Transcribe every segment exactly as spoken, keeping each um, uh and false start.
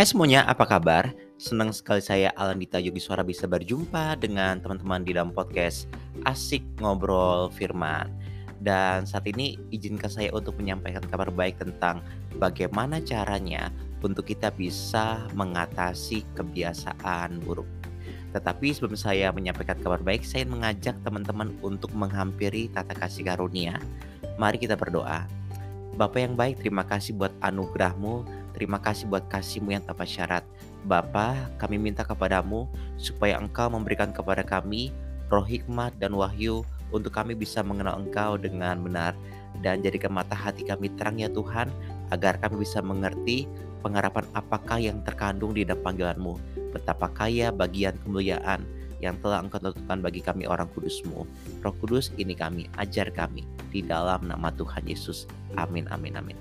Hai semuanya, apa kabar? Senang sekali saya Alandhita Yogiswara bisa berjumpa dengan teman-teman di dalam podcast Asik Ngobrol Firman. Dan saat ini izinkan saya untuk menyampaikan kabar baik tentang bagaimana caranya untuk kita bisa mengatasi kebiasaan buruk. Tetapi sebelum saya menyampaikan kabar baik, saya mengajak teman-teman untuk menghampiri tata kasih karunia. Mari kita berdoa. Bapa yang baik, terima kasih buat anugerahmu, terima kasih buat kasihmu yang tanpa syarat. Bapa, kami minta kepadamu supaya engkau memberikan kepada kami roh hikmat dan wahyu untuk kami bisa mengenal engkau dengan benar. Dan jadikan mata hati kami terang ya Tuhan, agar kami bisa mengerti pengharapan apakah yang terkandung di dalam panggilanmu. Betapa kaya bagian kemuliaan yang telah engkau tentukan bagi kami orang kudusmu. Roh Kudus, ini kami, ajar kami. Di dalam nama Tuhan Yesus. Amin, amin, amin.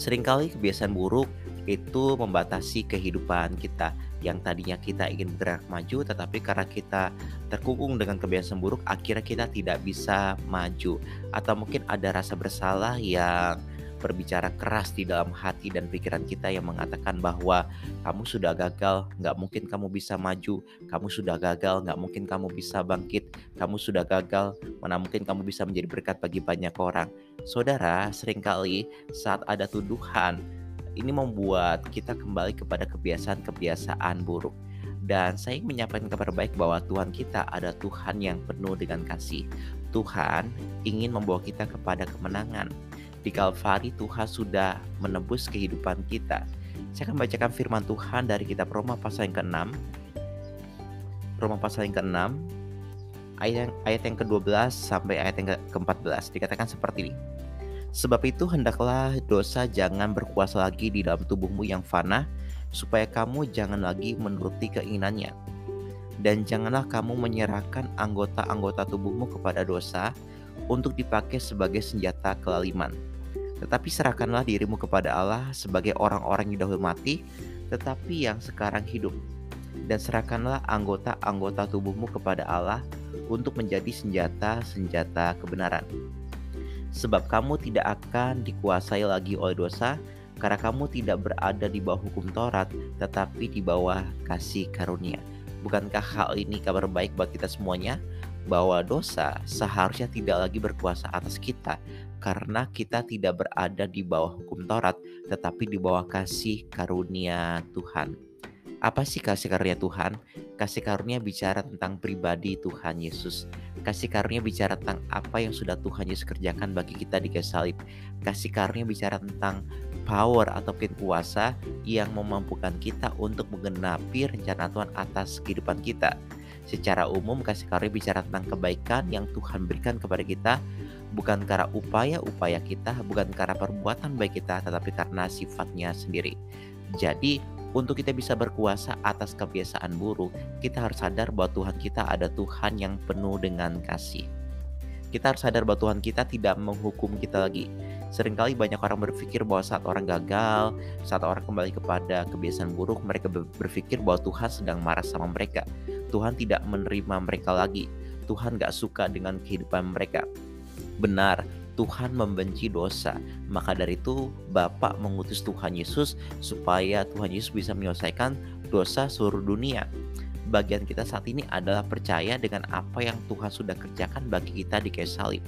Seringkali kebiasaan buruk itu membatasi kehidupan kita. Yang tadinya kita ingin bergerak maju, tetapi karena kita terkungkung dengan kebiasaan buruk, akhirnya kita tidak bisa maju. Atau mungkin ada rasa bersalah yang berbicara keras di dalam hati dan pikiran kita yang mengatakan bahwa kamu sudah gagal, gak mungkin kamu bisa maju. Kamu sudah gagal, gak mungkin kamu bisa bangkit. Kamu sudah gagal, mana mungkin kamu bisa menjadi berkat bagi banyak orang. Saudara, seringkali saat ada tuduhan, ini membuat kita kembali kepada kebiasaan-kebiasaan buruk. Dan saya menyampaikan kabar baik bahwa Tuhan kita ada Tuhan yang penuh dengan kasih. Tuhan ingin membawa kita kepada kemenangan. Di Galvari Tuhan sudah menebus kehidupan kita. Saya akan bacakan firman Tuhan dari kitab Roma pasal yang keenam. Roma pasal yang keenam ayat yang, ayat yang kedua belas sampai ayat yang keempat belas dikatakan seperti ini. Sebab itu hendaklah dosa jangan berkuasa lagi di dalam tubuhmu yang fana, supaya kamu jangan lagi menuruti keinginannya. Dan janganlah kamu menyerahkan anggota-anggota tubuhmu kepada dosa untuk dipakai sebagai senjata kelaliman. Tetapi serahkanlah dirimu kepada Allah sebagai orang-orang yang dahulu mati, tetapi yang sekarang hidup. Dan serahkanlah anggota-anggota tubuhmu kepada Allah untuk menjadi senjata-senjata kebenaran. Sebab kamu tidak akan dikuasai lagi oleh dosa, karena kamu tidak berada di bawah hukum Taurat, tetapi di bawah kasih karunia. Bukankah hal ini kabar baik buat kita semuanya? Bahwa dosa seharusnya tidak lagi berkuasa atas kita karena kita tidak berada di bawah hukum Taurat tetapi di bawah kasih karunia Tuhan. Apa sih kasih karunia Tuhan? Kasih karunia bicara tentang pribadi Tuhan Yesus. Kasih karunia bicara tentang apa yang sudah Tuhan Yesus kerjakan bagi kita di kayu salib. Kasih karunia bicara tentang power ataupun kuasa yang memampukan kita untuk menggenapi rencana Tuhan atas kehidupan kita. Secara umum kasih karunia bicara tentang kebaikan yang Tuhan berikan kepada kita, bukan karena upaya-upaya kita, bukan karena perbuatan baik kita, tetapi karena sifatnya sendiri. Jadi untuk kita bisa berkuasa atas kebiasaan buruk, kita harus sadar bahwa Tuhan kita ada Tuhan yang penuh dengan kasih. Kita harus sadar bahwa Tuhan kita tidak menghukum kita lagi. Seringkali banyak orang berpikir bahwa saat orang gagal, saat orang kembali kepada kebiasaan buruk, mereka berpikir bahwa Tuhan sedang marah sama mereka. Tuhan tidak menerima mereka lagi. Tuhan gak suka dengan kehidupan mereka. Benar, Tuhan membenci dosa. Maka dari itu Bapa mengutus Tuhan Yesus supaya Tuhan Yesus bisa menyelesaikan dosa seluruh dunia. Bagian kita saat ini adalah percaya dengan apa yang Tuhan sudah kerjakan bagi kita di kayu salib.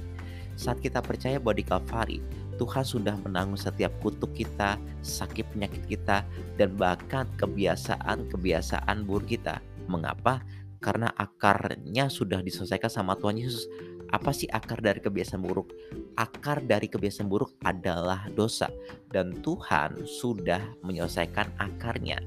Saat kita percaya bahwa di Kalvari Tuhan sudah menanggung setiap kutuk kita, sakit penyakit kita, dan bahkan kebiasaan-kebiasaan buruk kita. Mengapa? Karena akarnya sudah diselesaikan sama Tuhan Yesus. Apa sih akar dari kebiasaan buruk? Akar dari kebiasaan buruk adalah dosa. Dan Tuhan sudah menyelesaikan akarnya.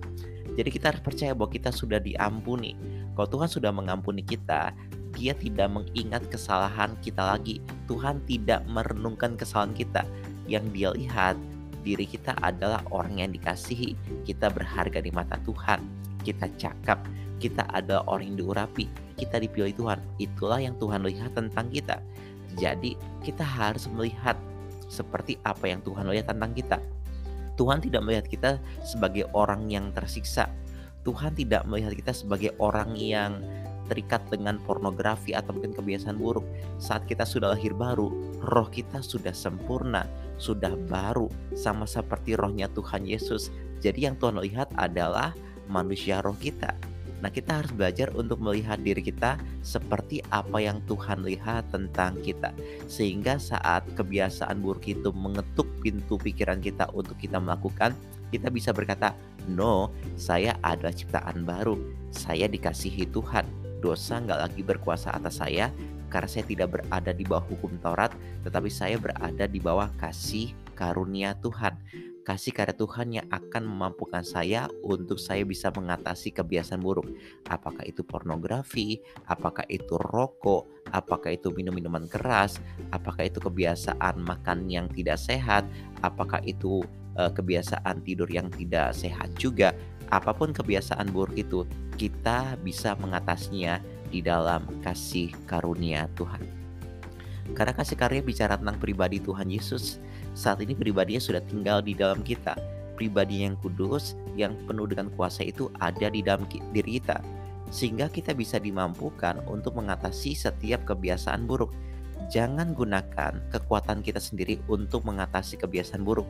Jadi kita harus percaya bahwa kita sudah diampuni. Kalau Tuhan sudah mengampuni kita, Dia tidak mengingat kesalahan kita lagi. Tuhan tidak merenungkan kesalahan kita. Yang Dia lihat, diri kita adalah orang yang dikasihi. Kita berharga di mata Tuhan. Kita cakap. Kita adalah orang yang diurapi. Kita dipilih Tuhan. Itulah yang Tuhan lihat tentang kita. Jadi kita harus melihat seperti apa yang Tuhan lihat tentang kita. Tuhan tidak melihat kita sebagai orang yang tersiksa. Tuhan tidak melihat kita sebagai orang yang terikat dengan pornografi atau mungkin kebiasaan buruk. Saat kita sudah lahir baru, roh kita sudah sempurna, sudah baru, sama seperti rohnya Tuhan Yesus. Jadi yang Tuhan lihat adalah manusia roh kita. Nah, kita harus belajar untuk melihat diri kita seperti apa yang Tuhan lihat tentang kita. Sehingga saat kebiasaan buruk itu mengetuk pintu pikiran kita untuk kita melakukan, kita bisa berkata, "No, saya adalah ciptaan baru. Saya dikasihi Tuhan. Dosa nggak lagi berkuasa atas saya karena saya tidak berada di bawah hukum Taurat, tetapi saya berada di bawah kasih karunia Tuhan." Kasih karunia Tuhan yang akan memampukan saya untuk saya bisa mengatasi kebiasaan buruk. Apakah itu pornografi, apakah itu rokok, apakah itu minum-minuman keras, apakah itu kebiasaan makan yang tidak sehat, apakah itu uh, kebiasaan tidur yang tidak sehat juga. Apapun kebiasaan buruk itu, kita bisa mengatasinya di dalam kasih karunia Tuhan. Karena kasih karunia bicara tentang pribadi Tuhan Yesus. Saat ini pribadinya sudah tinggal di dalam kita. Pribadi yang kudus, yang penuh dengan kuasa itu ada di dalam diri kita. Sehingga kita bisa dimampukan untuk mengatasi setiap kebiasaan buruk. Jangan gunakan kekuatan kita sendiri untuk mengatasi kebiasaan buruk.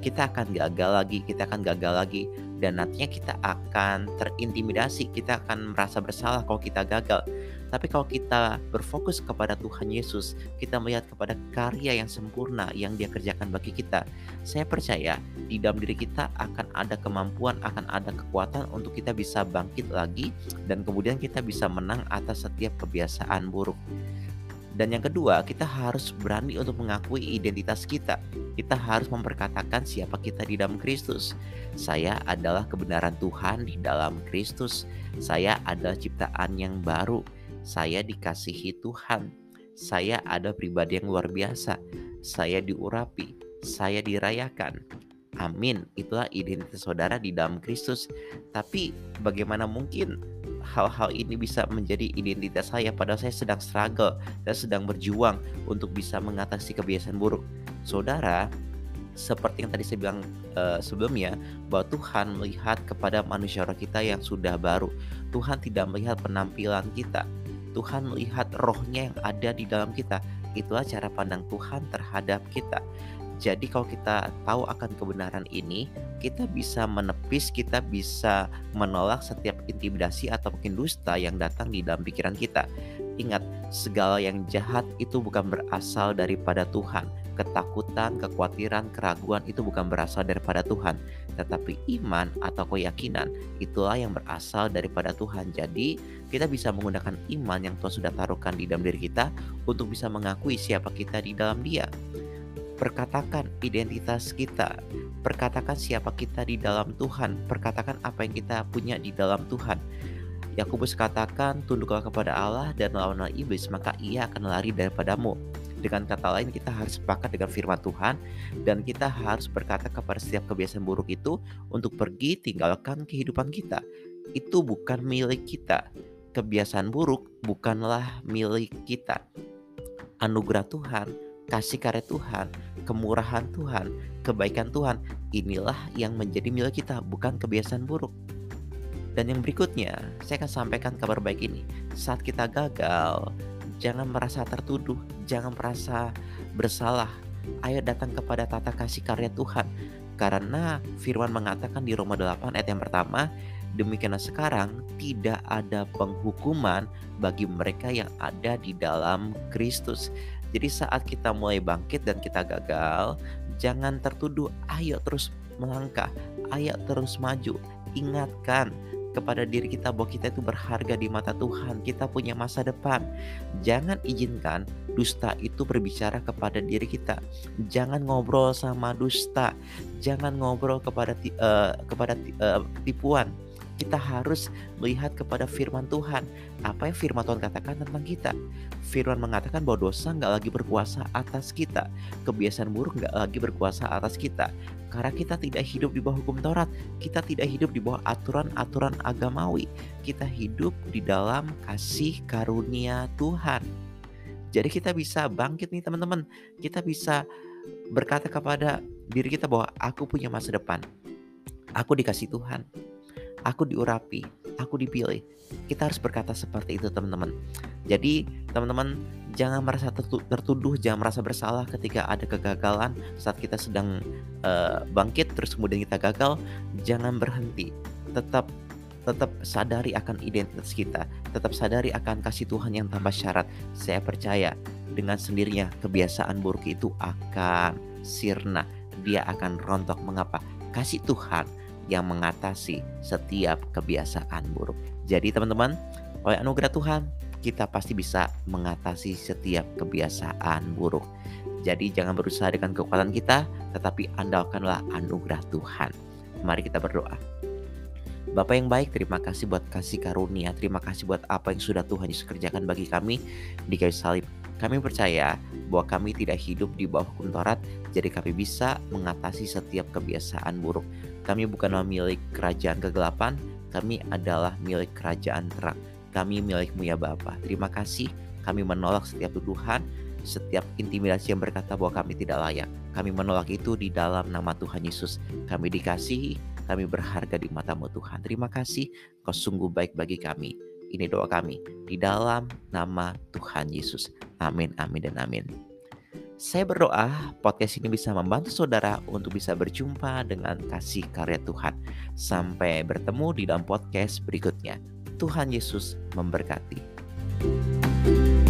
Kita akan gagal lagi, kita akan gagal lagi. Dan nantinya kita akan terintimidasi, kita akan merasa bersalah kalau kita gagal. Tapi kalau kita berfokus kepada Tuhan Yesus, kita melihat kepada karya yang sempurna yang Dia kerjakan bagi kita, saya percaya di dalam diri kita akan ada kemampuan, akan ada kekuatan untuk kita bisa bangkit lagi, dan kemudian kita bisa menang atas setiap kebiasaan buruk. Dan yang kedua, kita harus berani untuk mengakui identitas kita. Kita harus memperkatakan siapa kita di dalam Kristus. Saya adalah kebenaran Tuhan di dalam Kristus. Saya adalah ciptaan yang baru. Saya dikasihi Tuhan. Saya ada pribadi yang luar biasa. Saya diurapi. Saya dirayakan. Amin. Itulah identitas saudara di dalam Kristus. Tapi bagaimana mungkin hal-hal ini bisa menjadi identitas saya padahal saya sedang struggle dan sedang berjuang untuk bisa mengatasi kebiasaan buruk? Saudara, seperti yang tadi saya bilang uh, sebelumnya, bahwa Tuhan melihat kepada manusia roh kita yang sudah baru. Tuhan tidak melihat penampilan kita. Tuhan melihat rohnya yang ada di dalam kita. Itulah cara pandang Tuhan terhadap kita. Jadi kalau kita tahu akan kebenaran ini, kita bisa menepis, kita bisa menolak setiap intimidasi atau mungkin dusta yang datang di dalam pikiran kita. Ingat, segala yang jahat itu bukan berasal daripada Tuhan. Ketakutan, kekhawatiran, keraguan itu bukan berasal daripada Tuhan. Tetapi iman atau keyakinan itulah yang berasal daripada Tuhan. Jadi kita bisa menggunakan iman yang Tuhan sudah taruhkan di dalam diri kita untuk bisa mengakui siapa kita di dalam Dia. Perkatakan identitas kita, perkatakan siapa kita di dalam Tuhan, perkatakan apa yang kita punya di dalam Tuhan. Yakobus katakan, tunduklah kepada Allah dan lawanlah iblis, maka ia akan lari daripadamu. Dengan kata lain, kita harus sepakat dengan firman Tuhan, dan kita harus berkata kepada setiap kebiasaan buruk itu untuk pergi, tinggalkan kehidupan kita. Itu bukan milik kita. Kebiasaan buruk bukanlah milik kita. Anugerah Tuhan, kasih karunia Tuhan, kemurahan Tuhan, kebaikan Tuhan, inilah yang menjadi milik kita, bukan kebiasaan buruk. Dan yang berikutnya, saya akan sampaikan kabar baik ini. Saat kita gagal, jangan merasa tertuduh, jangan merasa bersalah. Ayo datang kepada tata kasih karunia Tuhan. Karena firman mengatakan di Roma delapan ayat yang pertama, demikianlah sekarang tidak ada penghukuman bagi mereka yang ada di dalam Kristus. Jadi saat kita mulai bangkit dan kita gagal, jangan tertuduh, ayo terus melangkah, ayo terus maju. Ingatkan kepada diri kita bahwa kita itu berharga di mata Tuhan, kita punya masa depan. Jangan izinkan dusta itu berbicara kepada diri kita. Jangan ngobrol sama dusta, jangan ngobrol kepada uh, kepada uh, tipuan. Kita harus melihat kepada firman Tuhan. Apa yang firman Tuhan katakan tentang kita? Firman mengatakan bahwa dosa nggak lagi berkuasa atas kita. Kebiasaan buruk nggak lagi berkuasa atas kita. Karena kita tidak hidup di bawah hukum Taurat. Kita tidak hidup di bawah aturan-aturan agamawi. Kita hidup di dalam kasih karunia Tuhan. Jadi kita bisa bangkit nih teman-teman. Kita bisa berkata kepada diri kita bahwa aku punya masa depan. Aku dikasih Tuhan. aku diurapi, aku dipilih. Kita harus berkata seperti itu, teman-teman. Jadi teman-teman jangan merasa tertuduh, jangan merasa bersalah ketika ada kegagalan. Saat kita sedang uh, bangkit terus kemudian kita gagal, jangan berhenti. Tetap tetap sadari akan identitas kita, tetap sadari akan kasih Tuhan yang tanpa syarat. Saya percaya dengan sendirinya kebiasaan buruk itu akan sirna, dia akan rontok. Mengapa? Kasih Tuhan yang mengatasi setiap kebiasaan buruk. Jadi teman-teman, oleh anugerah Tuhan kita pasti bisa mengatasi setiap kebiasaan buruk. Jadi jangan berusaha dengan kekuatan kita, tetapi andalkanlah anugerah Tuhan. Mari kita berdoa. Bapa yang baik, terima kasih buat kasih karunia, terima kasih buat apa yang sudah Tuhan Yesus kerjakan bagi kami di kayu salib. Kami percaya bahwa kami tidak hidup di bawah hukum Taurat, jadi kami bisa mengatasi setiap kebiasaan buruk. Kami bukanlah milik kerajaan kegelapan, kami adalah milik kerajaan terang. Kami milik-Mu ya Bapa. Terima kasih, kami menolak setiap tuduhan, setiap intimidasi yang berkata bahwa kami tidak layak. Kami menolak itu di dalam nama Tuhan Yesus. Kami dikasihi, kami berharga di mata-Mu Tuhan. Terima kasih, Kau sungguh baik bagi kami. Ini doa kami di dalam nama Tuhan Yesus. Amin, amin, dan amin. Saya berdoa podcast ini bisa membantu saudara untuk bisa berjumpa dengan kasih karya Tuhan. Sampai bertemu di dalam podcast berikutnya. Tuhan Yesus memberkati.